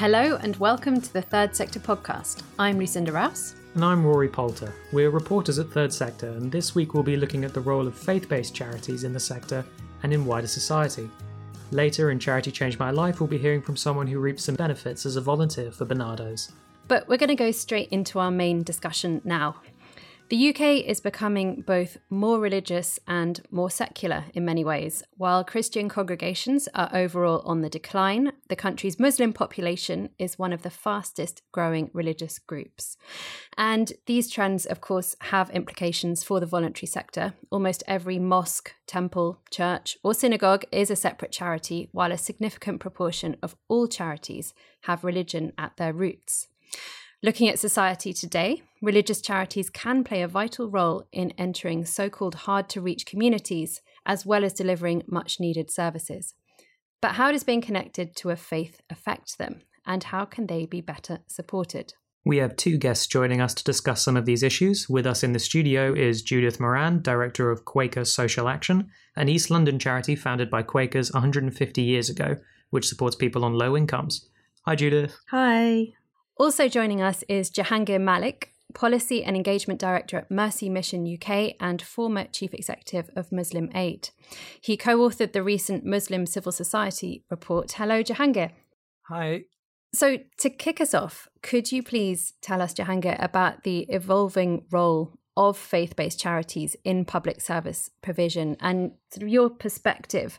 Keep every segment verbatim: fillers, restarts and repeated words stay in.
Hello and welcome to the Third Sector Podcast. I'm Lucinda Rouse. And I'm Rory Poulter. We're reporters at Third Sector, and this week we'll be looking at the role of faith-based charities in the sector and in wider society. Later in Charity Changed My Life, we'll be hearing from someone who reaps some benefits as a volunteer for Barnardo's. But we're going to go straight into our main discussion now. The U K is becoming both more religious and more secular in many ways. While Christian congregations are overall on the decline, the country's Muslim population is one of the fastest growing religious groups. And these trends, of course, have implications for the voluntary sector. Almost every mosque, temple, church, or synagogue is a separate charity, while a significant proportion of all charities have religion at their roots. Looking at society today, religious charities can play a vital role in entering so-called hard-to-reach communities, as well as delivering much-needed services. But how does being connected to a faith affect them, and how can they be better supported? We have two guests joining us to discuss some of these issues. With us in the studio is Judith Moran, Director of Quaker Social Action, an East London charity founded by Quakers one hundred fifty years ago, which supports people on low incomes. Hi, Judith. Hi. Also joining us is Jehangir Malik, Policy and Engagement Director at Mercy Mission U K and former Chief Executive of Muslim Aid. He co-authored the recent Muslim Civil Society report. Hello, Jehangir. Hi. So to kick us off, could you please tell us, Jehangir, about the evolving role of faith-based charities in public service provision and sort of your perspective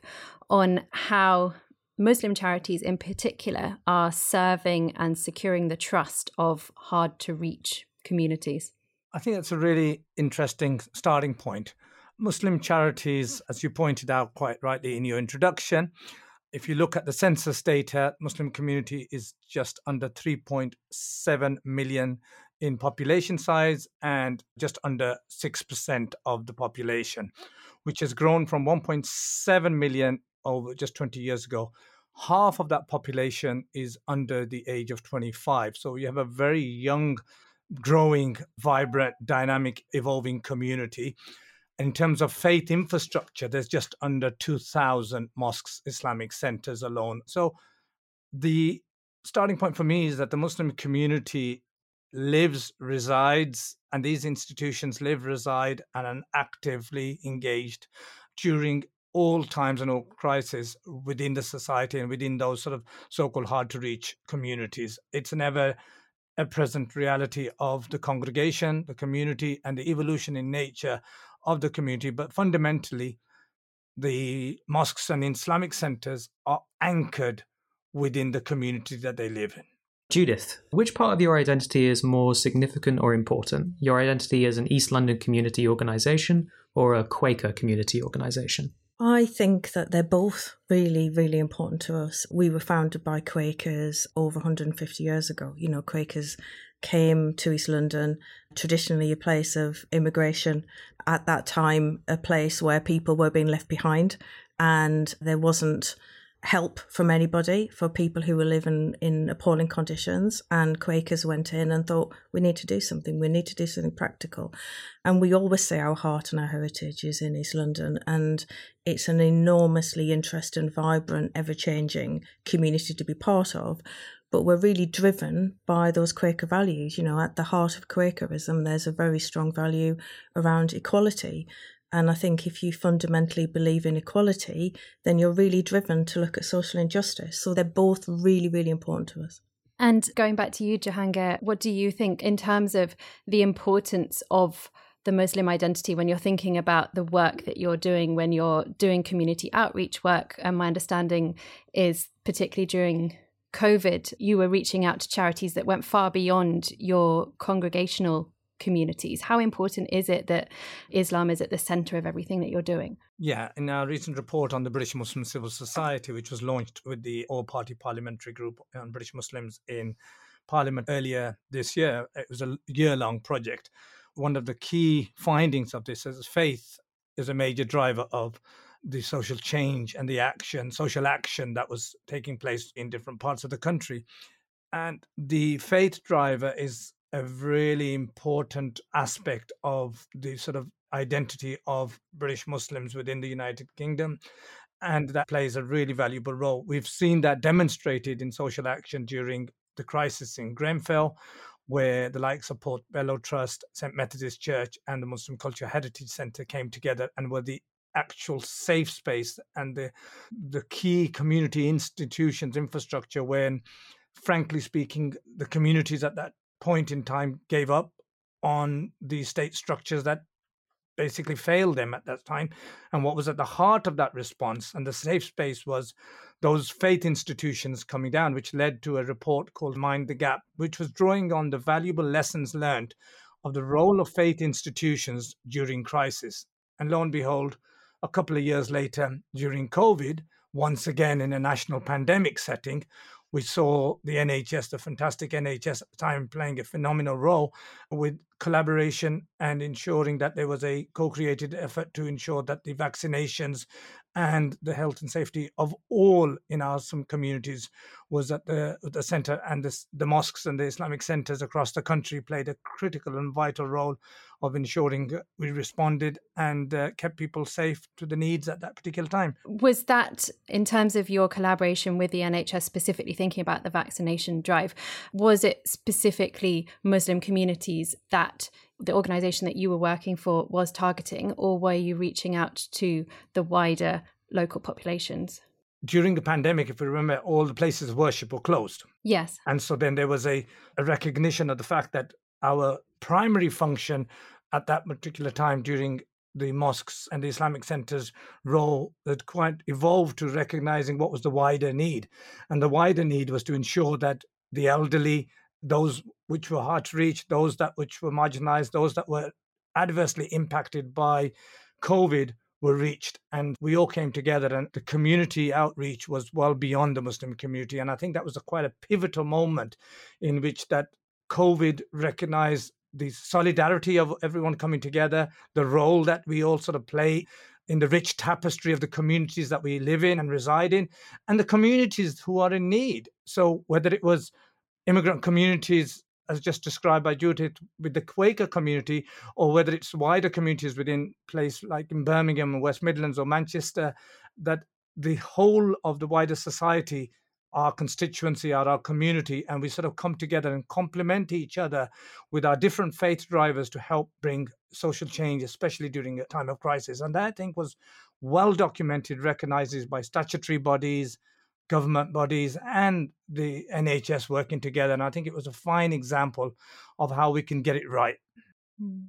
on how Muslim charities in particular are serving and securing the trust of hard-to-reach communities? I think that's a really interesting starting point. Muslim charities, as you pointed out quite rightly in your introduction, if you look at the census data, Muslim community is just under three point seven million in population size and just under six percent of the population, which has grown from one point seven million over just twenty years ago. Half of that population is under the age of twenty-five. So you have a very young, growing, vibrant, dynamic, evolving community. In terms of faith infrastructure, there's just under two thousand mosques, Islamic centers alone. So the starting point for me is that the Muslim community lives, resides, and these institutions live, reside, and are actively engaged during all times and all crises within the society and within those sort of so-called hard-to-reach communities. It's an ever-present reality of the congregation, the community, and the evolution in nature of the community. But fundamentally, the mosques and Islamic centres are anchored within the community that they live in. Judith, which part of your identity is more significant or important? Your identity as an East London community organisation or a Quaker community organisation? I think that they're both really, really important to us. We were founded by Quakers over one hundred fifty years ago. You know, Quakers came to East London, traditionally a place of immigration. At that time, a place where people were being left behind and there wasn't help from anybody for people who were living in appalling conditions. And Quakers went in and thought, we need to do something. We need to do something practical. And we always say our heart and our heritage is in East London. And it's an enormously interesting, vibrant, ever-changing community to be part of. But we're really driven by those Quaker values. You know, at the heart of Quakerism, there's a very strong value around equality. And I think if you fundamentally believe in equality, then you're really driven to look at social injustice. So they're both really, really important to us. And going back to you, Jehangir, what do you think in terms of the importance of the Muslim identity when you're thinking about the work that you're doing, when you're doing community outreach work? And my understanding is particularly during COVID, you were reaching out to charities that went far beyond your congregational communities. How important is it that Islam is at the centre of everything that you're doing? Yeah, in our recent report on the British Muslim Civil Society, which was launched with the All-Party Parliamentary Group on British Muslims in Parliament earlier this year, it was a year-long project. One of the key findings of this is faith is a major driver of the social change and the action, social action that was taking place in different parts of the country. And the faith driver is a really important aspect of the sort of identity of British Muslims within the United Kingdom And that plays a really valuable role. We've seen that demonstrated in social action during the crisis in Grenfell, where the likes of Port Bellow Trust, Saint Methodist Church and the Muslim Culture Heritage Centre came together and were the actual safe space and the the key community institutions, infrastructure, when, frankly speaking, the communities at that point in time gave up on the state structures that basically failed them at that time. And what was at the heart of that response and the safe space was those faith institutions coming down, which led to a report called Mind the Gap, which was drawing on the valuable lessons learned of the role of faith institutions during crisis. And lo and behold, a couple of years later, during COVID, once again in a national pandemic setting, we saw the N H S, the fantastic N H S at the time, playing a phenomenal role with collaboration and ensuring that there was a co-created effort to ensure that the vaccinations and the health and safety of all in our some communities was at the, the centre, and the, the mosques and the Islamic centres across the country played a critical and vital role of ensuring we responded and uh, kept people safe to the needs at that particular time. Was that, in terms of your collaboration with the N H S, specifically thinking about the vaccination drive, was it specifically Muslim communities that the organisation that you were working for was targeting, or were you reaching out to the wider local populations? During the pandemic, if we remember, all the places of worship were closed. Yes. And so then there was a, a recognition of the fact that our primary function at that particular time during the mosques and the Islamic centres' role had quite evolved to recognising what was the wider need. And the wider need was to ensure that the elderly, those which were hard to reach, those that which were marginalized, those that were adversely impacted by COVID were reached. And we all came together, and the community outreach was well beyond the Muslim community. And I think that was a quite a pivotal moment in which that COVID recognized the solidarity of everyone coming together, the role that we all sort of play in the rich tapestry of the communities that we live in and reside in, and the communities who are in need. So whether it was immigrant communities, as just described by Judith, with the Quaker community, or whether it's wider communities within place like in Birmingham and West Midlands or Manchester, that the whole of the wider society, our constituency, are our community, and we sort of come together and complement each other with our different faith drivers to help bring social change, especially during a time of crisis. And that, I think, was well documented, recognized by statutory bodies, government bodies and the N H S working together. And I think it was a fine example of how we can get it right. Mm.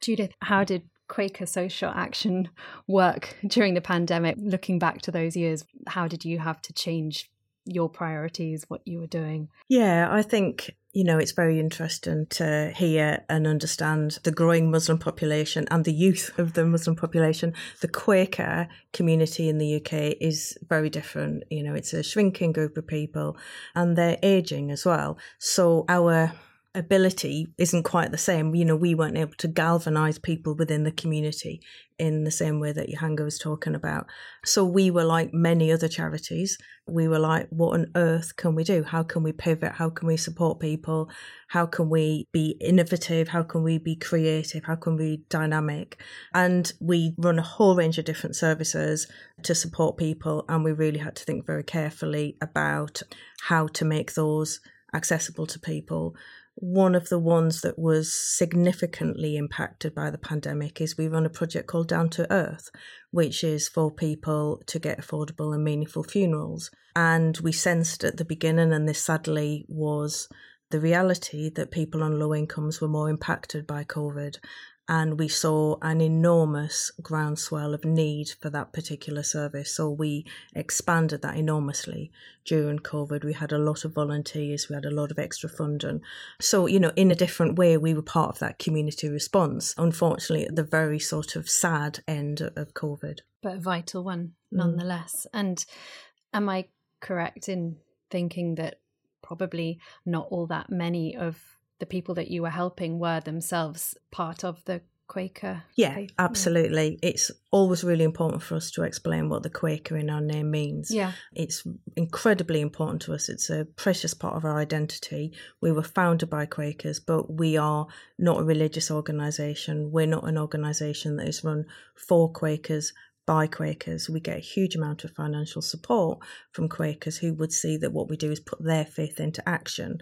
Judith, how did Quaker Social Action work during the pandemic? Looking back to those years, how did you have to change your priorities, what you were doing? Yeah, I think, you know, it's very interesting to hear and understand the growing Muslim population and the youth of the Muslim population. The Quaker community in the U K is very different. You know, it's a shrinking group of people and they're ageing as well. So our ability isn't quite the same. You know, we weren't able to galvanise people within the community in the same way that Jehangir was talking about. So we were like many other charities. We were like, what on earth can we do? How can we pivot? How can we support people? How can we be innovative? How can we be creative? How can we be dynamic? And we run a whole range of different services to support people. And we really had to think very carefully about how to make those accessible to people. One of the ones that was significantly impacted by the pandemic is we run a project called Down to Earth, which is for people to get affordable and meaningful funerals. And we sensed at the beginning, and this sadly was the reality, that people on low incomes were more impacted by COVID. And we saw an enormous groundswell of need for that particular service. So we expanded that enormously during COVID. We had a lot of volunteers. We had a lot of extra funding. So, you know, in a different way, we were part of that community response, unfortunately, at the very sort of sad end of COVID. But a vital one, nonetheless. Mm. And am I correct in thinking that probably not all that many of the people that you were helping were themselves part of the Quaker? Yeah, faith. Absolutely. It's always really important for us to explain what the Quaker in our name means. Yeah. It's incredibly important to us. It's a precious part of our identity. We were founded by Quakers, but we are not a religious organisation. We're not an organisation that is run for Quakers, by Quakers. We get a huge amount of financial support from Quakers who would see that what we do is put their faith into action,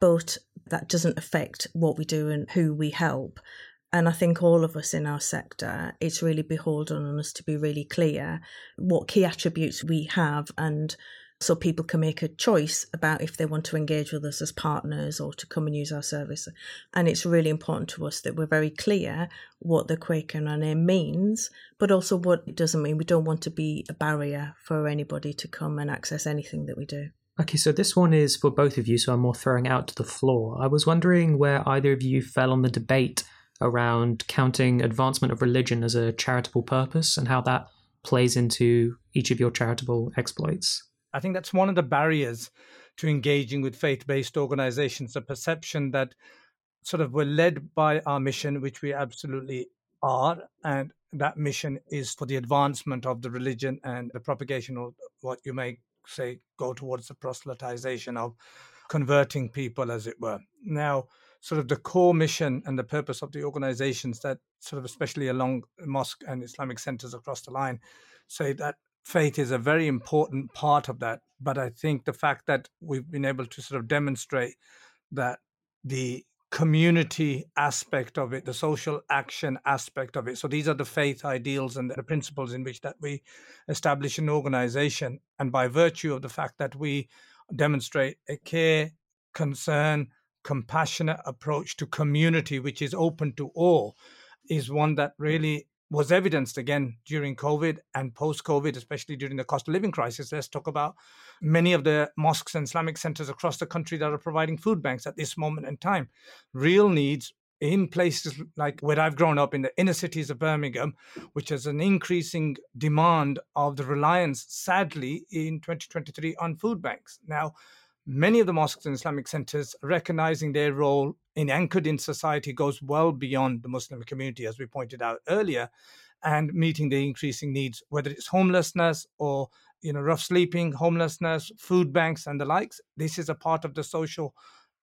but that doesn't affect what we do and who we help. And I think all of us in our sector, it's really beholden on us to be really clear what key attributes we have, and so people can make a choice about if they want to engage with us as partners or to come and use our service. And it's really important to us that we're very clear what the Quaker in our name means, but also what it doesn't mean. We don't want to be a barrier for anybody to come and access anything that we do. Okay, so this one is for both of you, so I'm more throwing out to the floor. I was wondering where either of you fell on the debate around counting advancement of religion as a charitable purpose and how that plays into each of your charitable exploits. I think that's one of the barriers to engaging with faith-based organizations, the perception that sort of we're led by our mission, which we absolutely are, and that mission is for the advancement of the religion and the propagation of what you may say go towards the proselytization of converting people, as it were. Now, sort of the core mission and the purpose of the organizations that sort of especially along mosque and Islamic centers across the line say that faith is a very important part of that. But I think the fact that we've been able to sort of demonstrate that the community aspect of it, the social action aspect of it, so these are the faith ideals and the principles in which that we establish an organization. And by virtue of the fact that we demonstrate a care, concern, compassionate approach to community, which is open to all, is one that really was evidenced again during COVID and post-COVID, especially during the cost of living crisis. Let's talk about many of the mosques and Islamic centers across the country that are providing food banks at this moment in time. Real needs in places like where I've grown up, in the inner cities of Birmingham, which is an increasing demand of the reliance, sadly, in twenty twenty-three on food banks. Now, many of the mosques and Islamic centers recognizing their role in anchored in society goes well beyond the Muslim community, as we pointed out earlier, and meeting the increasing needs, whether it's homelessness or, you know, rough sleeping, homelessness, food banks and the likes. This is a part of the social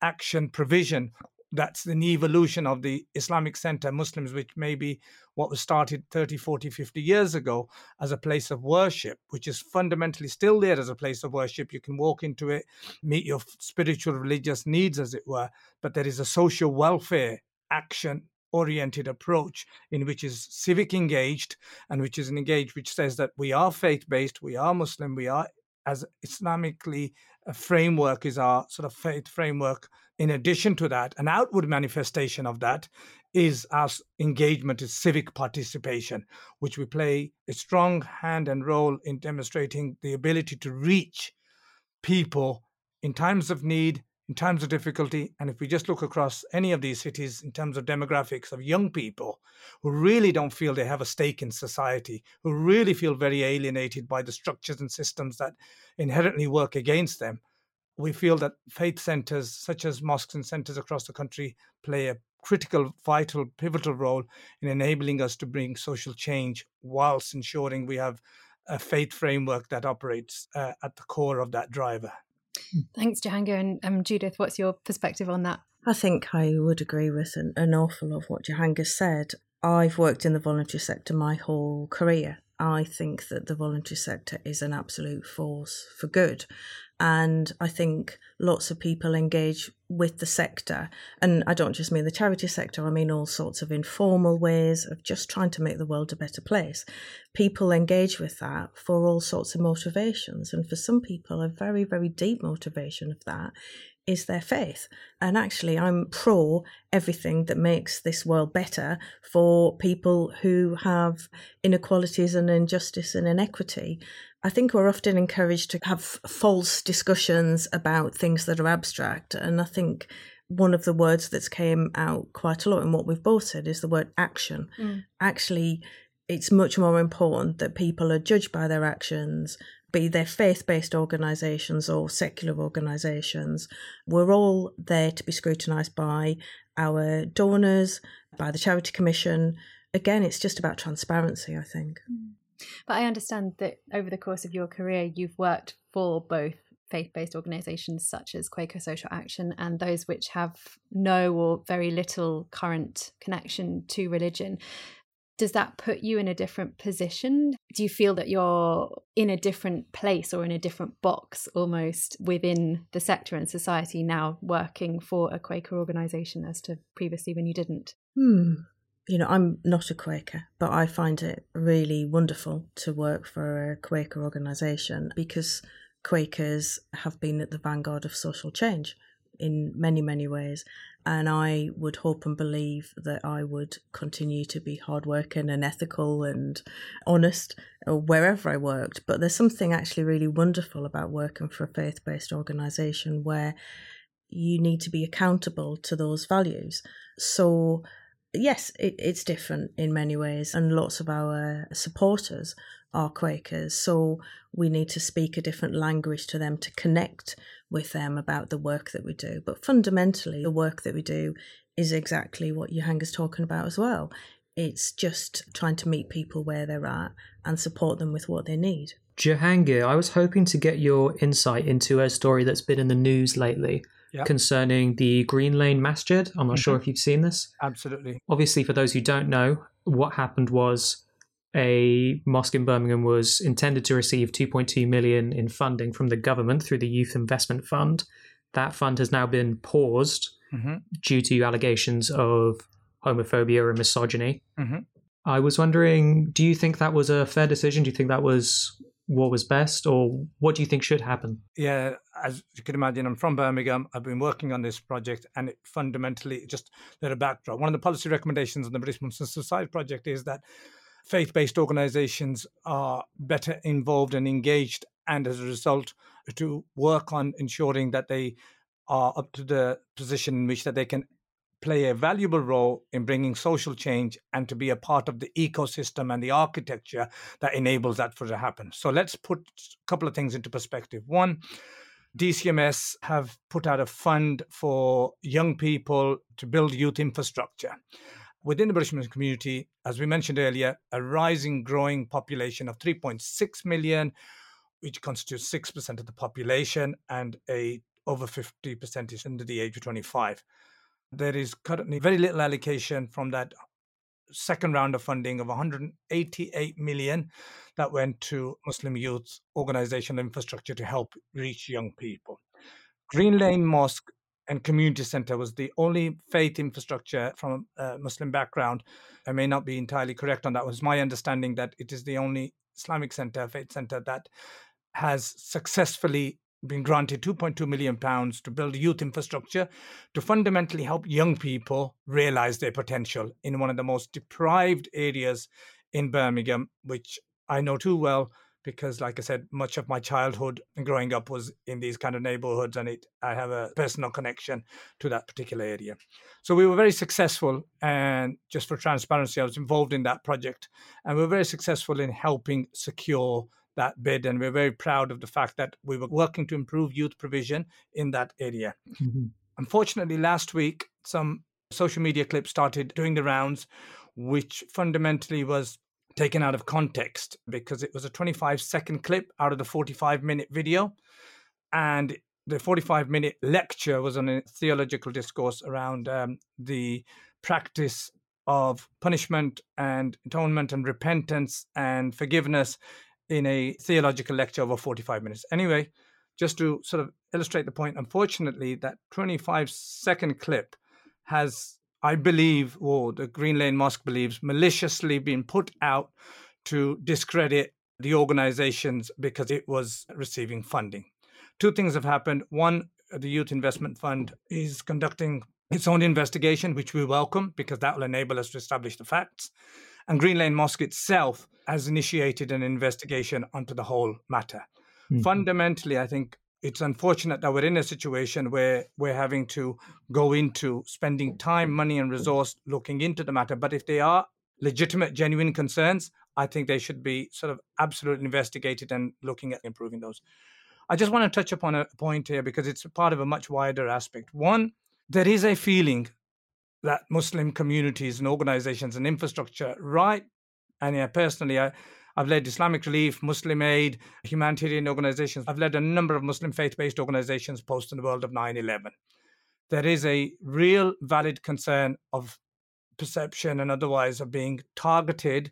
action provision. That's an evolution of the Islamic center, Muslims, which may be what was started thirty, forty, fifty years ago as a place of worship, which is fundamentally still there as a place of worship. You can walk into it, meet your spiritual religious needs, as it were, but there is a social welfare action oriented approach in which is civic engaged and which is an engaged, which says that we are faith-based, we are Muslim, we are as Islamically a framework is our sort of faith framework. In addition to that, an outward manifestation of that is our engagement is civic participation, which we play a strong hand and role in demonstrating the ability to reach people in times of need, in times of difficulty. And if we just look across any of these cities in terms of demographics of young people who really don't feel they have a stake in society, who really feel very alienated by the structures and systems that inherently work against them, we feel that faith centres, such as mosques and centres across the country, play a critical, vital, pivotal role in enabling us to bring social change whilst ensuring we have a faith framework that operates uh, at the core of that driver. Thanks, Jehangir. And um, Judith, what's your perspective on that? I think I would agree with an, an awful lot of what Jehangir said. I've worked in the voluntary sector my whole career. I think that the voluntary sector is an absolute force for good. And I think lots of people engage with the sector. And I don't just mean the charity sector, I mean all sorts of informal ways of just trying to make the world a better place. People engage with that for all sorts of motivations. And for some people, a very, very deep motivation of that is their faith. And actually, I'm pro everything that makes this world better for people who have inequalities and injustice and inequity. I think we're often encouraged to have false discussions about things that are abstract. And I think one of the words that's came out quite a lot in what we've both said is the word action. Mm. Actually, it's much more important that people are judged by their actions, be they faith-based organisations or secular organisations. We're all there to be scrutinised by our donors, by the Charity Commission. Again, it's just about transparency, I think. But I understand that over the course of your career, you've worked for both faith-based organisations such as Quaker Social Action and those which have no or very little current connection to religion. does that put you in a different position? Do you feel that you're in a different place or in a different box almost within the sector and society now, working for a Quaker organisation as to previously when you didn't? Hmm. You know, I'm not a Quaker, but I find it really wonderful to work for a Quaker organisation because Quakers have been at the vanguard of social change in many, many ways. And I would hope and believe that I would continue to be hardworking and ethical and honest wherever I worked. But there's something actually really wonderful about working for a faith-based organisation where you need to be accountable to those values. So yes, it, it's different in many ways, and lots of our supporters are Quakers, so we need to speak a different language to them to connect with them about the work that we do. But fundamentally, the work that we do is exactly what Jehangir's talking about as well. It's just trying to meet people where they're at and support them with what they need. Jehangir, I was hoping to get your insight into a story that's been in the news lately. Yep. Concerning the Green Lane Masjid. I'm not mm-hmm. sure if you've seen this. Absolutely. Obviously, for those who don't know, what happened was a mosque in Birmingham was intended to receive two point two million in funding from the government through the Youth Investment Fund. That fund has now been paused mm-hmm. due to allegations of homophobia and misogyny. Mm-hmm. I was wondering, do you think that was a fair decision? Do you think that was what was best, or what do you think should happen? Yeah, as you can imagine, I'm from Birmingham. I've been working on this project, and it fundamentally just they're a backdrop. One of the policy recommendations of the British Muslim Society project is that faith-based organisations are better involved and engaged, and as a result, to work on ensuring that they are up to the position in which that they can play a valuable role in bringing social change and to be a part of the ecosystem and the architecture that enables that for it to happen. So let's put a couple of things into perspective. One, D C M S have put out a fund for young people to build youth infrastructure. Within the British Muslim community, as we mentioned earlier, a rising, growing population of three point six million, which constitutes six percent of the population, and a over fifty percent is under the age of twenty-five. There is currently very little allocation from that second round of funding of one hundred eighty-eight million that went to Muslim youth organizational infrastructure to help reach young people. Green Lane Mosque and Community Centre was the only faith infrastructure from a Muslim background. I may not be entirely correct on that. It was my understanding that it is the only Islamic centre, faith centre, that has successfully been granted two point two million pounds to build youth infrastructure to fundamentally help young people realise their potential in one of the most deprived areas in Birmingham, which I know too well because, like I said, much of my childhood and growing up was in these kind of neighbourhoods, and it, I have a personal connection to that particular area. So we were very successful, and just for transparency, I was involved in that project, and we were very successful in helping secure that bid, and we're very proud of the fact that we were working to improve youth provision in that area. Mm-hmm. Unfortunately, last week, some social media clips started doing the rounds, which fundamentally was taken out of context because it was a twenty-five second clip out of the forty-five minute video. And the forty-five minute lecture was on a theological discourse around um, the practice of punishment and atonement and repentance and forgiveness in a theological lecture over forty-five minutes. Anyway, just to sort of illustrate the point, unfortunately, that twenty-five second clip has, I believe, or the Green Lane Mosque believes, maliciously been put out to discredit the organizations because it was receiving funding. Two things have happened. One, the Youth Investment Fund is conducting its own investigation, which we welcome because that will enable us to establish the facts. And Green Lane Mosque itself has initiated an investigation onto the whole matter. Mm-hmm. Fundamentally, I think it's unfortunate that we're in a situation where we're having to go into spending time, money, and resource looking into the matter. But if they are legitimate, genuine concerns, I think they should be sort of absolutely investigated and looking at improving those. I just want to touch upon a point here because it's part of a much wider aspect. One, there is a feeling that Muslim communities and organizations and infrastructure, right? And yeah, personally, I, I've led Islamic Relief, Muslim Aid, humanitarian organizations. I've led a number of Muslim faith-based organizations post in the world of nine eleven. There is a real valid concern of perception and otherwise are being targeted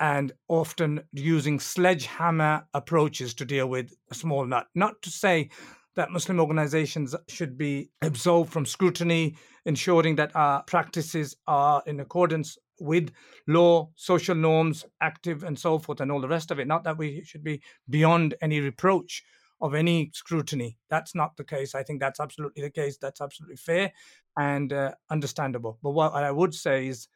and often using sledgehammer approaches to deal with a small nut. Not to say that Muslim organizations should be absolved from scrutiny, ensuring that our practices are in accordance with law, social norms, active and so forth, and all the rest of it. Not that we should be beyond any reproach of any scrutiny. That's not the case. I think that's absolutely the case. That's absolutely fair and uh, understandable. But what I would say is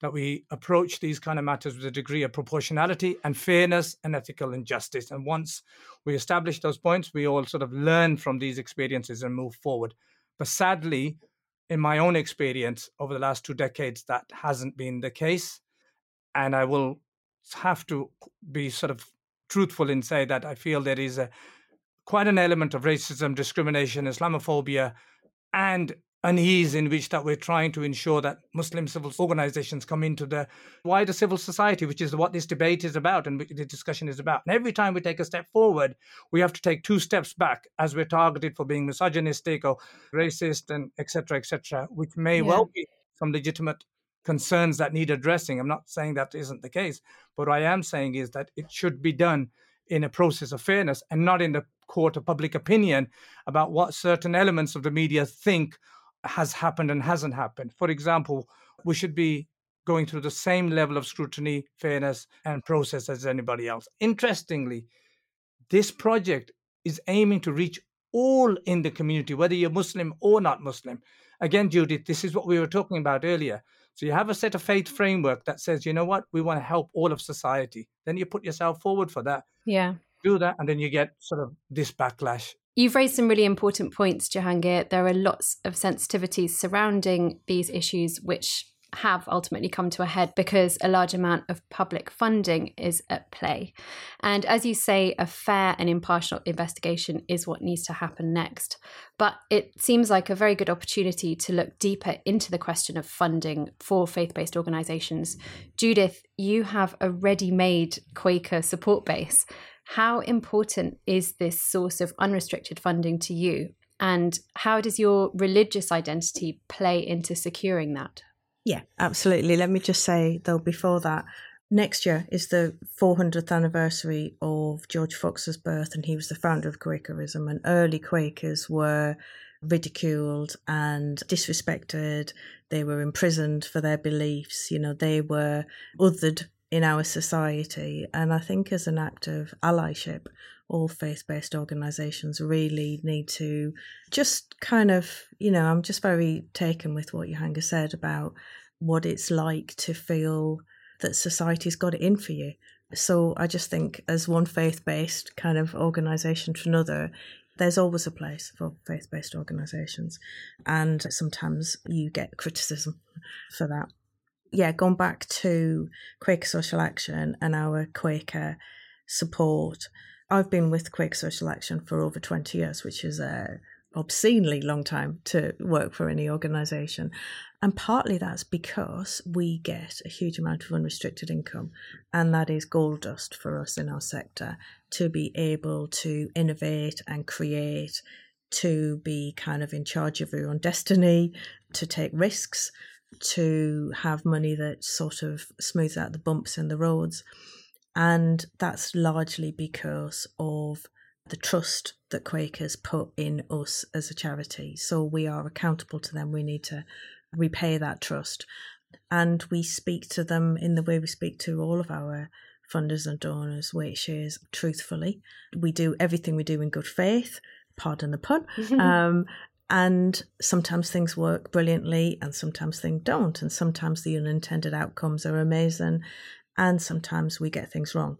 that we approach these kind of matters with a degree of proportionality and fairness and ethical injustice. And once we establish those points, we all sort of learn from these experiences and move forward. But sadly, in my own experience over the last two decades, that hasn't been the case. And I will have to be sort of truthful and say that I feel there is a quite an element of racism, discrimination, Islamophobia, and unease in which that we're trying to ensure that Muslim civil organizations come into the wider civil society, which is what this debate is about and the discussion is about. And every time we take a step forward, we have to take two steps back as we're targeted for being misogynistic or racist and et cetera, et cetera, which may yeah. well be some legitimate concerns that need addressing. I'm not saying that isn't the case, but what I am saying is that it should be done in a process of fairness and not in the court of public opinion about what certain elements of the media think has happened and hasn't happened. For example, we should be going through the same level of scrutiny, fairness, and process as anybody else. Interestingly, this project is aiming to reach all in the community, whether you're Muslim or not Muslim. Again, Judith, this is what we were talking about earlier. So you have a set of faith framework that says, you know what, we want to help all of society. Then you put yourself forward for that. Yeah. Do that, and then you get sort of this backlash. You've raised some really important points, Jehangir. There are lots of sensitivities surrounding these issues which have ultimately come to a head because a large amount of public funding is at play. And as you say, a fair and impartial investigation is what needs to happen next. But it seems like a very good opportunity to look deeper into the question of funding for faith-based organisations. Judith, you have a ready-made Quaker support base. How important is this source of unrestricted funding to you? And how does your religious identity play into securing that? Yeah, absolutely. Let me just say, though, before that, next year is the four hundredth anniversary of George Fox's birth, and he was the founder of Quakerism. And early Quakers were ridiculed and disrespected. They were imprisoned for their beliefs. You know, they were othered in our society. And I think as an act of allyship, all faith-based organisations really need to just kind of, you know, I'm just very taken with what Jehangir said about what it's like to feel that society's got it in for you. So I just think as one faith-based kind of organisation to another, there's always a place for faith-based organisations. And sometimes you get criticism for that. Yeah, going back to Quaker Social Action and our Quaker support, I've been with Quaker Social Action for over twenty years, which is an obscenely long time to work for any organisation. And partly that's because we get a huge amount of unrestricted income, and that is gold dust for us in our sector to be able to innovate and create, to be kind of in charge of your own destiny, to take risks, to have money that sort of smooths out the bumps in the roads. And that's largely because of the trust that Quakers put in us as a charity. So we are accountable to them. We need to repay that trust. And we speak to them in the way we speak to all of our funders and donors, which is truthfully. We do everything we do in good faith, pardon the pun. um, And sometimes things work brilliantly and sometimes things don't. And sometimes the unintended outcomes are amazing. And sometimes we get things wrong.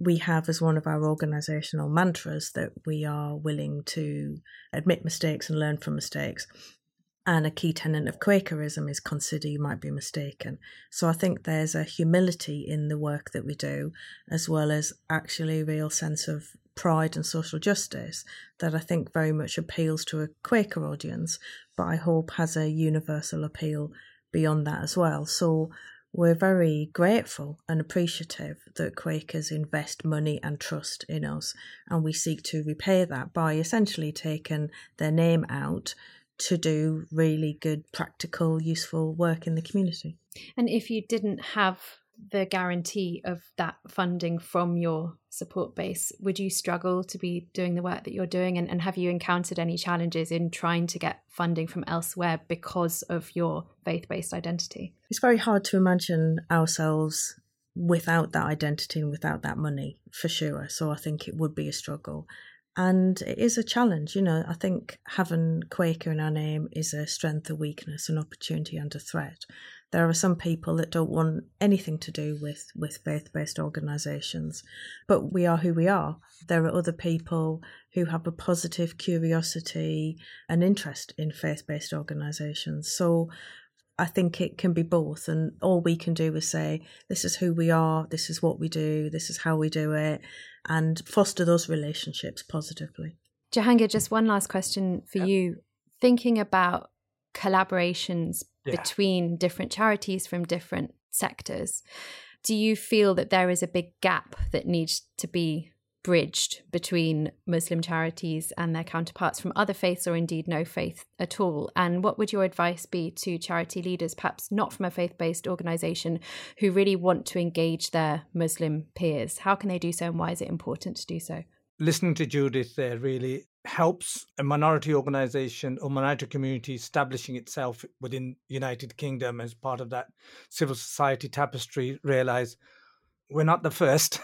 We have as one of our organisational mantras that we are willing to admit mistakes and learn from mistakes. And a key tenet of Quakerism is consider you might be mistaken. So I think there's a humility in the work that we do, as well as actually a real sense of pride and social justice that I think very much appeals to a Quaker audience, but I hope has a universal appeal beyond that as well. So we're very grateful and appreciative that Quakers invest money and trust in us, and we seek to repay that by essentially taking their name out to do really good, practical, useful work in the community. And if you didn't have the guarantee of that funding from your support base, would you struggle to be doing the work that you're doing? And, and have you encountered any challenges in trying to get funding from elsewhere because of your faith-based identity? It's very hard to imagine ourselves without that identity and without that money, for sure. So I think it would be a struggle. And it is a challenge, you know. I think having Quaker in our name is a strength, a weakness, an opportunity and a threat. There are some people that don't want anything to do with, with faith-based organisations, but we are who we are. There are other people who have a positive curiosity and interest in faith-based organisations. So I think it can be both, and all we can do is say, this is who we are, this is what we do, this is how we do it, and foster those relationships positively. Jehangir, just one last question for yeah. you. Thinking about collaborations yeah. between different charities from different sectors, do you feel that there is a big gap that needs to be bridged between Muslim charities and their counterparts from other faiths or indeed no faith at all? And what would your advice be to charity leaders, perhaps not from a faith-based organisation, who really want to engage their Muslim peers? How can they do so, and why is it important to do so? Listening to Judith there really helps a minority organisation or minority community establishing itself within the United Kingdom as part of that civil society tapestry realise we're not the first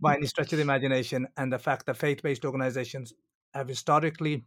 by any stretch of the imagination, and the fact that faith-based organisations have historically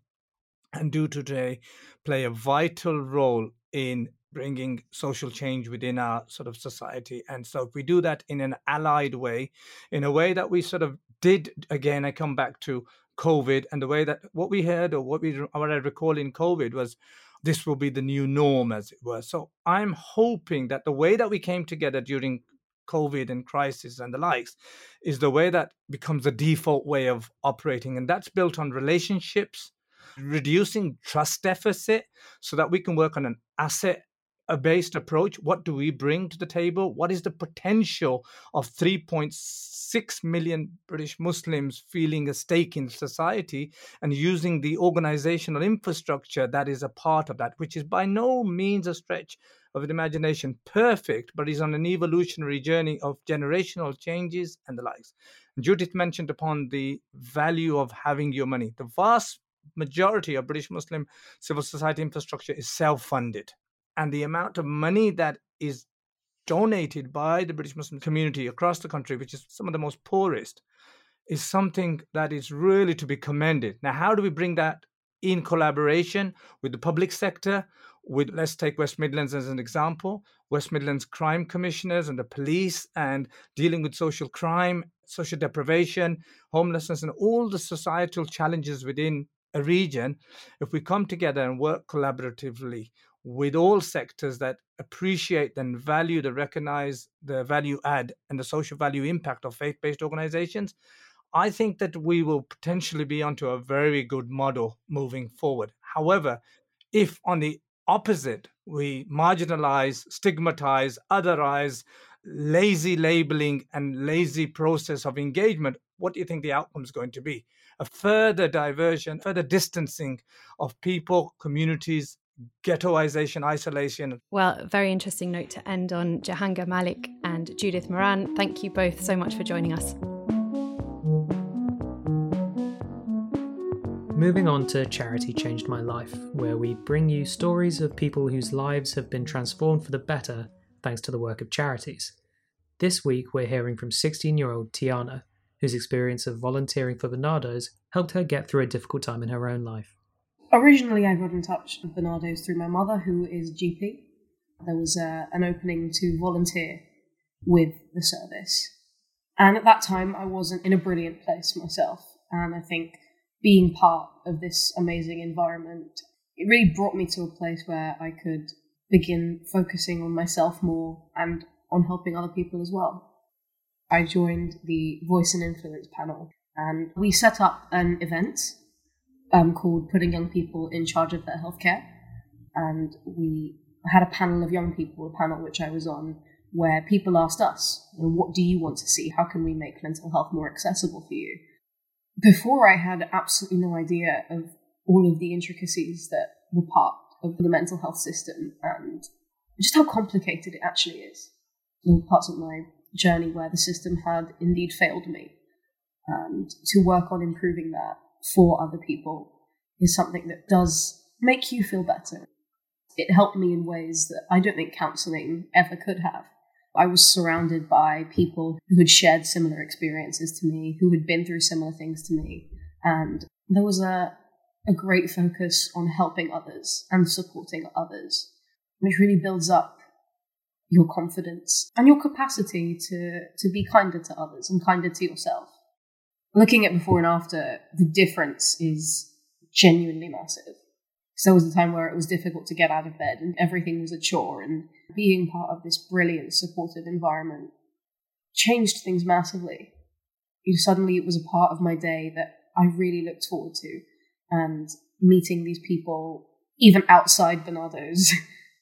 and do today play a vital role in bringing social change within our sort of society. And so if we do that in an allied way, in a way that we sort of did, again, I come back to COVID and the way that what we heard or what we what I recall in COVID was, this will be the new norm, as it were. So I'm hoping that the way that we came together during COVID and crisis and the likes is the way that becomes the default way of operating. And that's built on relationships, reducing trust deficit so that we can work on an asset-based approach. What do we bring to the table? What is the potential of three point six million British Muslims feeling a stake in society and using the organizational infrastructure that is a part of that, which is by no means a stretch of an imagination perfect, but is on an evolutionary journey of generational changes and the likes. And Judith mentioned upon the value of having your money. The vast majority of British Muslim civil society infrastructure is self-funded. And the amount of money that is donated by the British Muslim community across the country, which is some of the most poorest, is something that is really to be commended. Now, how do we bring that in collaboration with the public sector? With, let's take West Midlands as an example, West Midlands crime commissioners and the police and dealing with social crime, social deprivation, homelessness, and all the societal challenges within a region. If we come together and work collaboratively with all sectors that appreciate and value, the recognize the value add and the social value impact of faith-based organizations, I think that we will potentially be onto a very good model moving forward. However, if on the opposite, we marginalize, stigmatize, otherize, lazy labeling and lazy process of engagement, what do you think the outcome is going to be? A further diversion, further distancing of people, communities, ghettoization, isolation. Well, very interesting note to end on. Jehangir Malik and Judith Moran, thank you both so much for joining us. Moving on to Charity Changed My Life, where we bring you stories of people whose lives have been transformed for the better thanks to the work of charities. This week we're hearing from sixteen-year-old Tiana, whose experience of volunteering for Barnardo's helped her get through a difficult time in her own life. Originally I got in touch with Barnardo's through my mother, who is a G P. There was uh, an opening to volunteer with the service. And at that time I wasn't in a brilliant place myself, and I think being part of this amazing environment, it really brought me to a place where I could begin focusing on myself more and on helping other people as well. I joined the Voice and Influence panel, and we set up an event um, called Putting Young People in Charge of Their Healthcare. And we had a panel of young people, a panel which I was on, where people asked us, what do you want to see? How can we make mental health more accessible for you? Before, I had absolutely no idea of all of the intricacies that were part of the mental health system and and just how complicated it actually is. There were parts of my journey where the system had indeed failed me, and to work on improving that for other people is something that does make you feel better. It helped me in ways that I don't think counselling ever could have. I was surrounded by people who had shared similar experiences to me, who had been through similar things to me. And there was a, a great focus on helping others and supporting others, which really builds up your confidence and your capacity to, to be kinder to others and kinder to yourself. Looking at before and after, the difference is genuinely massive. So there was a time where it was difficult to get out of bed and everything was a chore, and being part of this brilliant, supportive environment changed things massively. You know, suddenly it was a part of my day that I really looked forward to, and meeting these people, even outside Barnardo's,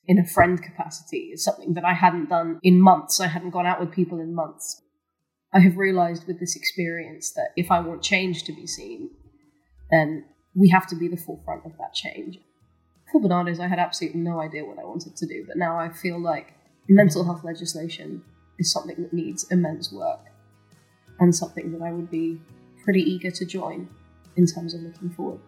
in a friend capacity is something that I hadn't done in months. I hadn't gone out with people in months. I have realised with this experience that if I want change to be seen, then we have to be the forefront of that change. For Barnardo's, I had absolutely no idea what I wanted to do, but now I feel like mental health legislation is something that needs immense work, and something that I would be pretty eager to join in terms of looking forward.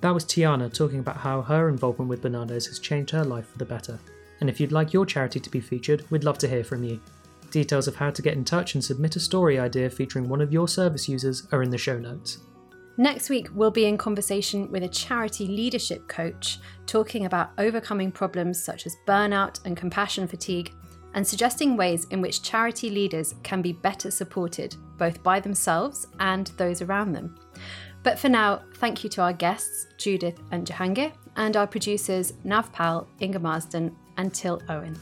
That was Tiana talking about how her involvement with Barnardo's has changed her life for the better. And if you'd like your charity to be featured, we'd love to hear from you. Details of how to get in touch and submit a story idea featuring one of your service users are in the show notes. Next week, we'll be in conversation with a charity leadership coach talking about overcoming problems such as burnout and compassion fatigue, and suggesting ways in which charity leaders can be better supported, both by themselves and those around them. But for now, thank you to our guests, Judith and Jehangir, and our producers, Navpal, Inga Marsden, and Till Owen.